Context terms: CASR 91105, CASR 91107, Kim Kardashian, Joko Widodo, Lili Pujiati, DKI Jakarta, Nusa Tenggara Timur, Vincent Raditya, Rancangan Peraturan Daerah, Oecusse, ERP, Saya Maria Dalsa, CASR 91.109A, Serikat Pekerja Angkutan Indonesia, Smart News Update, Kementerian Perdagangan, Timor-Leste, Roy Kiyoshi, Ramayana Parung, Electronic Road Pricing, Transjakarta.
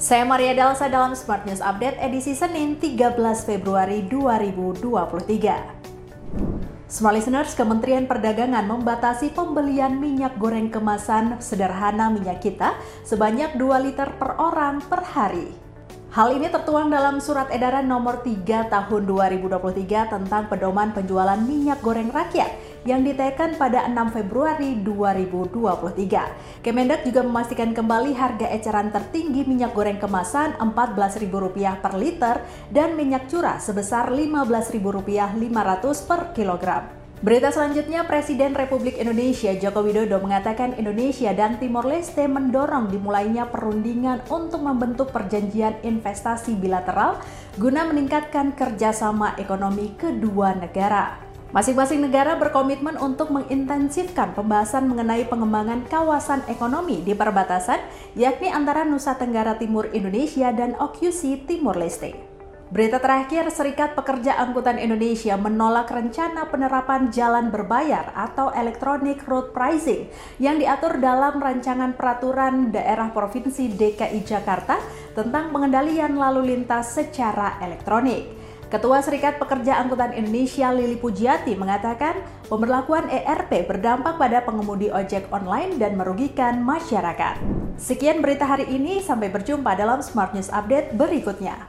Saya Maria Dalsa dalam Smart News Update edisi Senin 13 Februari 2023. Smart Listeners, Kementerian Perdagangan membatasi pembelian minyak goreng kemasan sederhana minyak kita sebanyak 2 liter per orang per hari. Hal ini tertuang dalam Surat Edaran Nomor 3 Tahun 2023 tentang pedoman penjualan minyak goreng rakyat yang diteken pada 6 Februari 2023. Kemendak juga memastikan kembali harga eceran tertinggi minyak goreng kemasan Rp14.000 per liter dan minyak curah sebesar Rp15.500 per kilogram. Berita selanjutnya, Presiden Republik Indonesia Joko Widodo mengatakan Indonesia dan Timor-Leste mendorong dimulainya perundingan untuk membentuk perjanjian investasi bilateral guna meningkatkan kerjasama ekonomi kedua negara. Masing-masing negara berkomitmen untuk mengintensifkan pembahasan mengenai pengembangan kawasan ekonomi di perbatasan, yakni antara Nusa Tenggara Timur Indonesia dan Oecusse, Timor Leste. Berita terakhir, Serikat Pekerja Angkutan Indonesia menolak rencana penerapan jalan berbayar atau Electronic Road Pricing yang diatur dalam Rancangan Peraturan Daerah Provinsi DKI Jakarta tentang pengendalian lalu lintas secara elektronik. Ketua Serikat Pekerja Angkutan Indonesia Lili Pujiati mengatakan pemberlakuan ERP berdampak pada pengemudi ojek online dan merugikan masyarakat. Sekian berita hari ini, sampai berjumpa dalam Smart News Update berikutnya.